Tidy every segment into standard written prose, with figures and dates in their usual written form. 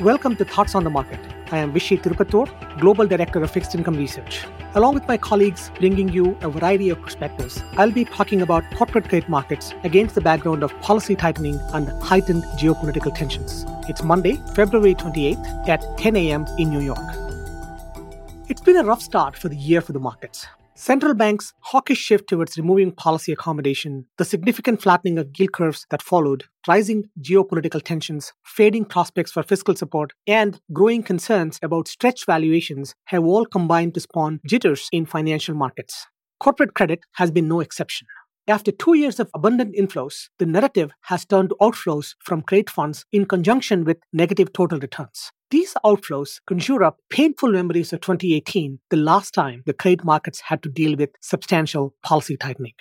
Welcome to Thoughts on the Market. I am Vishwas Tirupattur, Global Director of Fixed Income Research. Along with my colleagues bringing you a variety of perspectives, I'll be talking about corporate credit markets against the background of policy tightening and heightened geopolitical tensions. It's Monday, February 28th at 10 a.m. in New York. It's been a rough start for the year for the markets. Central banks' hawkish shift towards removing policy accommodation, the significant flattening of yield curves that followed, rising geopolitical tensions, fading prospects for fiscal support, and growing concerns about stretch valuations have all combined to spawn jitters in financial markets. Corporate credit has been no exception. After 2 years of abundant inflows, the narrative has turned to outflows from credit funds in conjunction with negative total returns. These outflows conjure up painful memories of 2018, the last time the credit markets had to deal with substantial policy tightening.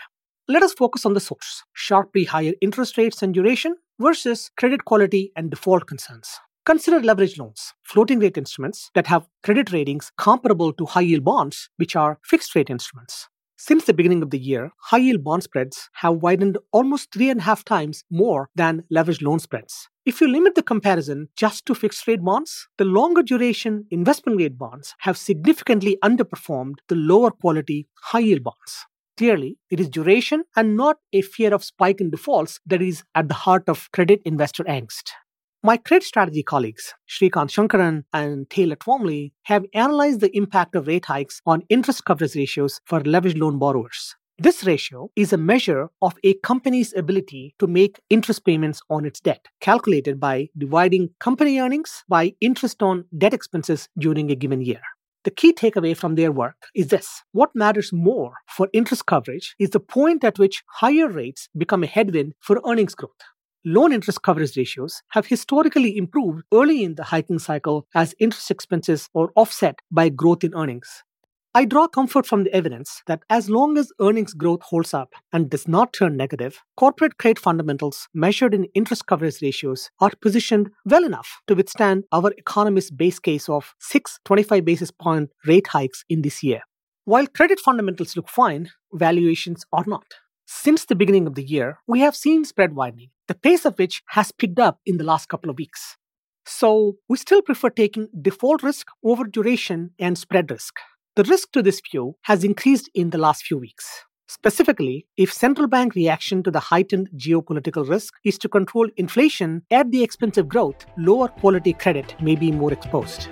Let us focus on the source: sharply higher interest rates and duration versus credit quality and default concerns. Consider leverage loans, floating rate instruments that have credit ratings comparable to high-yield bonds, which are fixed-rate instruments. Since the beginning of the year, high-yield bond spreads have widened almost 3.5 times more than leveraged loan spreads. If you limit the comparison just to fixed-rate bonds, the longer duration investment-grade bonds have significantly underperformed the lower-quality high-yield bonds. Clearly, it is duration and not a fear of spike in defaults that is at the heart of credit investor angst. My credit strategy colleagues, Srikanth Shankaran and Taylor Twombly, have analyzed the impact of rate hikes on interest coverage ratios for leveraged loan borrowers. This ratio is a measure of a company's ability to make interest payments on its debt, calculated by dividing company earnings by interest on debt expenses during a given year. The key takeaway from their work is this: what matters more for interest coverage is the point at which higher rates become a headwind for earnings growth. Loan interest coverage ratios have historically improved early in the hiking cycle as interest expenses are offset by growth in earnings. I draw comfort from the evidence that as long as earnings growth holds up and does not turn negative, corporate credit fundamentals measured in interest coverage ratios are positioned well enough to withstand our economists' base case of 6 25 basis point rate hikes in this year. While credit fundamentals look fine, valuations are not. Since the beginning of the year, we have seen spread widening, the pace of which has picked up in the last couple of weeks. So, we still prefer taking default risk over duration and spread risk. The risk to this view has increased in the last few weeks. Specifically, if central bank reaction to the heightened geopolitical risk is to control inflation at the expense of growth, lower quality credit may be more exposed.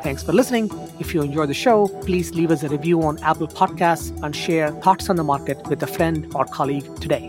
Thanks for listening. If you enjoy the show, please leave us a review on Apple Podcasts and share Thoughts on the Market with a friend or colleague today.